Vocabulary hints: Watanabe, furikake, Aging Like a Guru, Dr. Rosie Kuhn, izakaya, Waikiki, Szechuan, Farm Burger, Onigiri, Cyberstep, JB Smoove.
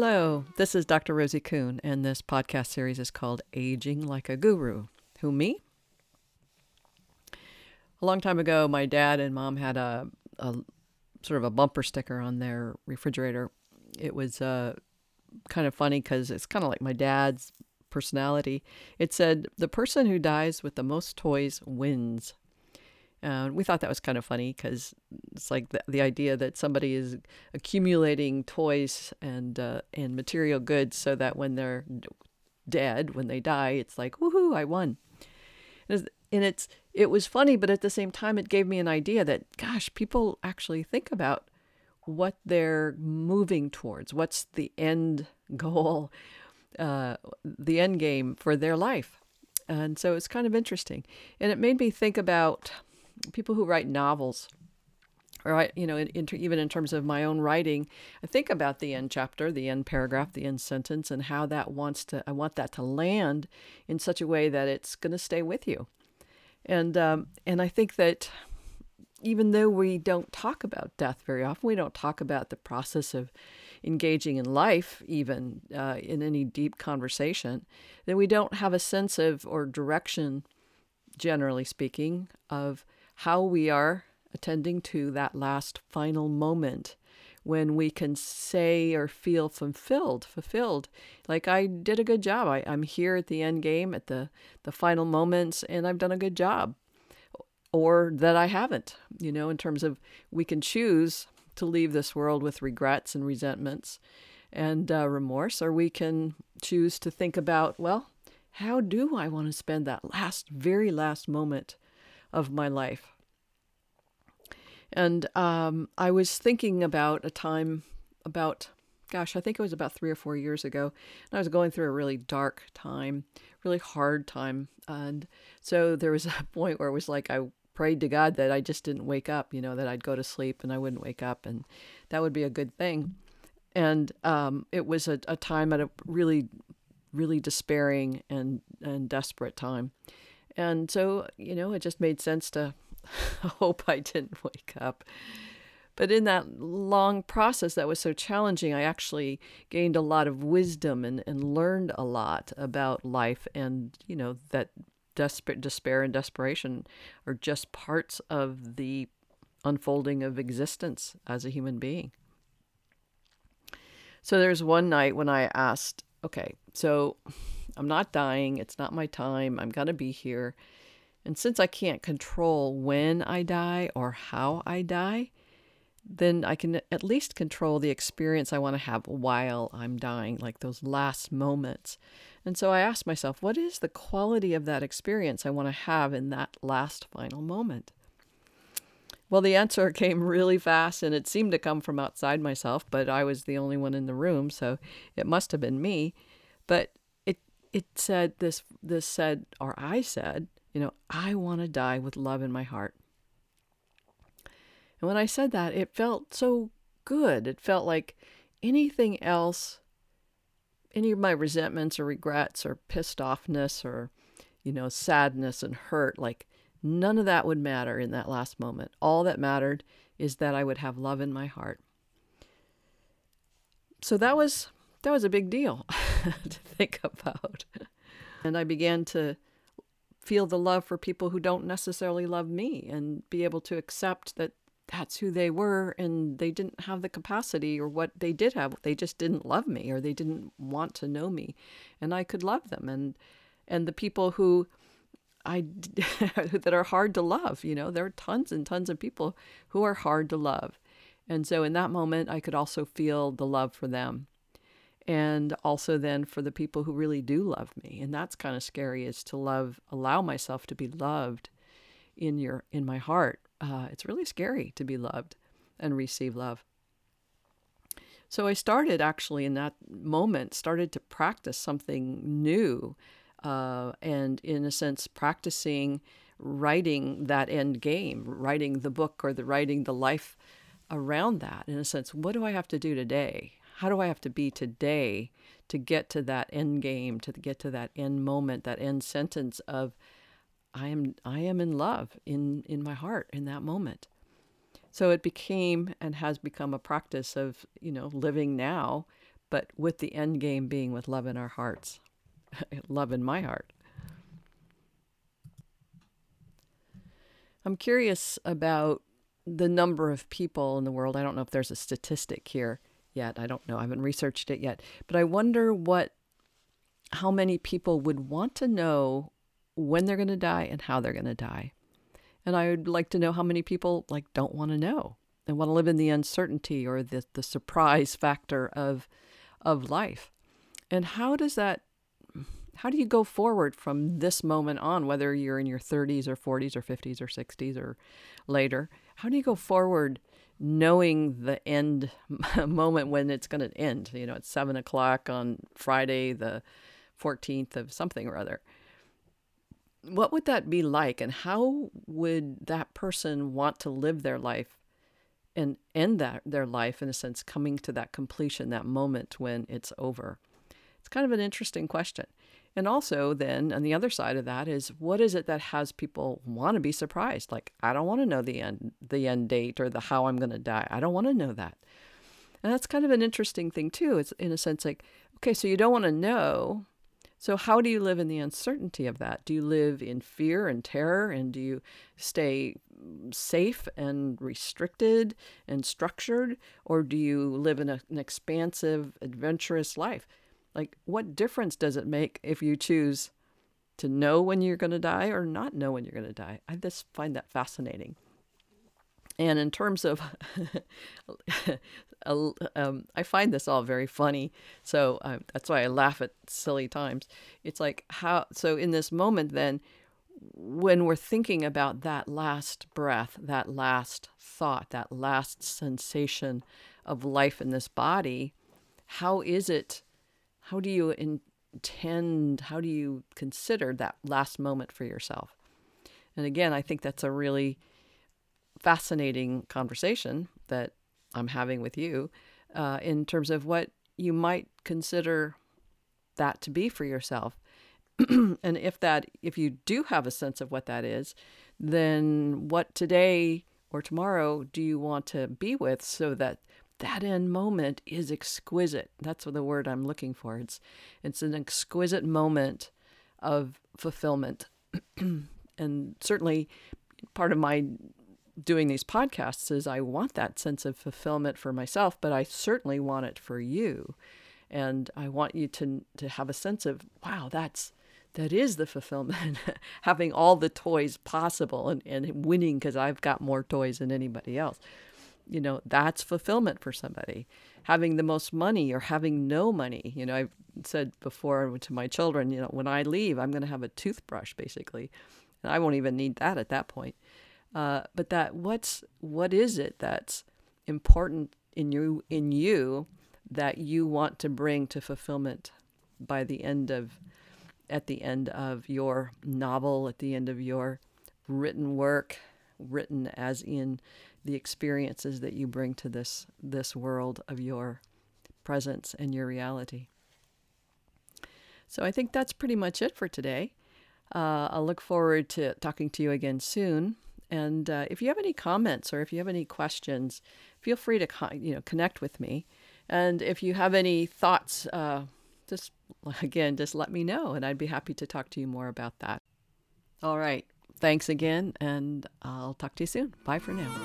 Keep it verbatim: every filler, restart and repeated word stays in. Hello, this is Doctor Rosie Kuhn, and this podcast series is called Aging Like a Guru. Who, me? A long time ago, my dad and mom had a, a sort of a bumper sticker on their refrigerator. It was uh, kind of funny because it's kind of like my dad's personality. It said, "The person who dies with the most toys wins." Uh, we thought that was kind of funny because it's like the, the idea that somebody is accumulating toys and uh, and material goods so that when they're dead, when they die, it's like, woohoo, I won. And it's it was funny, but at the same time, it gave me an idea that, gosh, people actually think about what they're moving towards. What's the end goal, uh, the end game for their life? And so it's kind of interesting. And it made me think about people who write novels, or I, you know, in, in, even in terms of my own writing, I think about the end chapter, the end paragraph, the end sentence, and how that wants to. I want that to land in such a way that it's going to stay with you. And um, and I think that even though we don't talk about death very often, we don't talk about the process of engaging in life, even uh, in any deep conversation, that we don't have a sense of or direction, generally speaking, of how we are attending to that last final moment when we can say or feel fulfilled, fulfilled, like I did a good job. I, I'm here at the end game, at the, the final moments, and I've done a good job. Or that I haven't, you know, in terms of we can choose to leave this world with regrets and resentments and uh, remorse, or we can choose to think about, well, how do I want to spend that last, very last moment of my life? And um, I was thinking about a time about, gosh, I think it was about three or four years ago, and I was going through a really dark time, really hard time. And so there was a point where it was like I prayed to God that I just didn't wake up, you know, that I'd go to sleep and I wouldn't wake up, and that would be a good thing. And um, it was a, a time at a really, really despairing and, and desperate time. And so, you know, it just made sense to hope I didn't wake up. But in that long process that was so challenging, I actually gained a lot of wisdom and, and learned a lot about life. And, you know, that desperate despair and desperation are just parts of the unfolding of existence as a human being. So there's one night when I asked, okay, so I'm not dying. It's not my time. I'm going to be here. And since I can't control when I die or how I die, then I can at least control the experience I want to have while I'm dying, like those last moments. And so I asked myself, what is the quality of that experience I want to have in that last final moment? Well, the answer came really fast, and it seemed to come from outside myself, but I was the only one in the room, so it must have been me. But It said this, this said, or I said, you know, I want to die with love in my heart. And when I said that, it felt so good. It felt like anything else, any of my resentments or regrets or pissed offness or, you know, sadness and hurt, like none of that would matter in that last moment. All that mattered is that I would have love in my heart. So that was, that was a big deal to think about. And I began to feel the love for people who don't necessarily love me and be able to accept that that's who they were and they didn't have the capacity, or what they did have, they just didn't love me or they didn't want to know me. And I could love them. And and the people who I that are hard to love, you know, there are tons and tons of people who are hard to love. And so in that moment, I could also feel the love for them. And also then for the people who really do love me. And that's kind of scary, is to love, allow myself to be loved in your, in my heart. Uh, it's really scary to be loved and receive love. So I started actually in that moment, started to practice something new. Uh, and in a sense, practicing writing that end game, writing the book or the writing the life around that. In a sense, what do I have to do today? How do I have to be today to get to that end game, to get to that end moment, that end sentence of I am I am in love in, in my heart in that moment. So it became and has become a practice of, you know, living now, but with the end game being with love in our hearts. Love in my heart. I'm curious about the number of people in the world. I don't know if there's a statistic here yet. I don't know. I haven't researched it yet. But I wonder what, how many people would want to know when they're going to die and how they're going to die. And I would like to know how many people like don't want to know and want to live in the uncertainty or the, the surprise factor of of life. And how does that, how do you go forward from this moment on, whether you're in your thirties or forties or fifties or sixties or later? How do you go forward knowing the end moment when it's going to end? You know, it's seven o'clock on Friday, the fourteenth of something or other. What would that be like? And how would that person want to live their life and end that their life, in a sense, coming to that completion, that moment when it's over? It's kind of an interesting question. And also then on the other side of that is, what is it that has people want to be surprised? Like, I don't want to know the end, the end date or the how I'm going to die. I don't want to know that. And that's kind of an interesting thing too. It's in a sense like, okay, so you don't want to know. So how do you live in the uncertainty of that? Do you live in fear and terror? And do you stay safe and restricted and structured? Or do you live in a, an expansive, adventurous life? Like, what difference does it make if you choose to know when you're going to die or not know when you're going to die? I just find that fascinating. And in terms of, um, I find this all very funny. So um, that's why I laugh at silly times. It's like how, so in this moment then, when we're thinking about that last breath, that last thought, that last sensation of life in this body, how is it, how do you intend, how do you consider that last moment for yourself? And again, I think that's a really fascinating conversation that I'm having with you uh, in terms of what you might consider that to be for yourself. And if that, if you do have a sense of what that is, then what today or tomorrow do you want to be with so that that end moment is exquisite? That's the word I'm looking for. It's, it's an exquisite moment of fulfillment. And certainly part of my doing these podcasts is I want that sense of fulfillment for myself, but I certainly want it for you. And I want you to to have a sense of, wow, that's, that is the fulfillment, having all the toys possible and, and winning because I've got more toys than anybody else. You know, that's fulfillment for somebody. Having the most money or having no money. You know, I've said before to my children, you know, when I leave, I'm going to have a toothbrush basically. And I won't even need that at that point. Uh, but that what's what is it that's important in you in you that you want to bring to fulfillment by the end of at the end of your novel, at the end of your written work, written as in the experiences that you bring to this this world of your presence and your reality. So I think that's pretty much it for today. Uh, I'll look forward to talking to you again soon. And uh, if you have any comments or if you have any questions, feel free to con- you know connect with me. And if you have any thoughts, uh, just again, just let me know, and I'd be happy to talk to you more about that. All right. Thanks again, and I'll talk to you soon. Bye for now.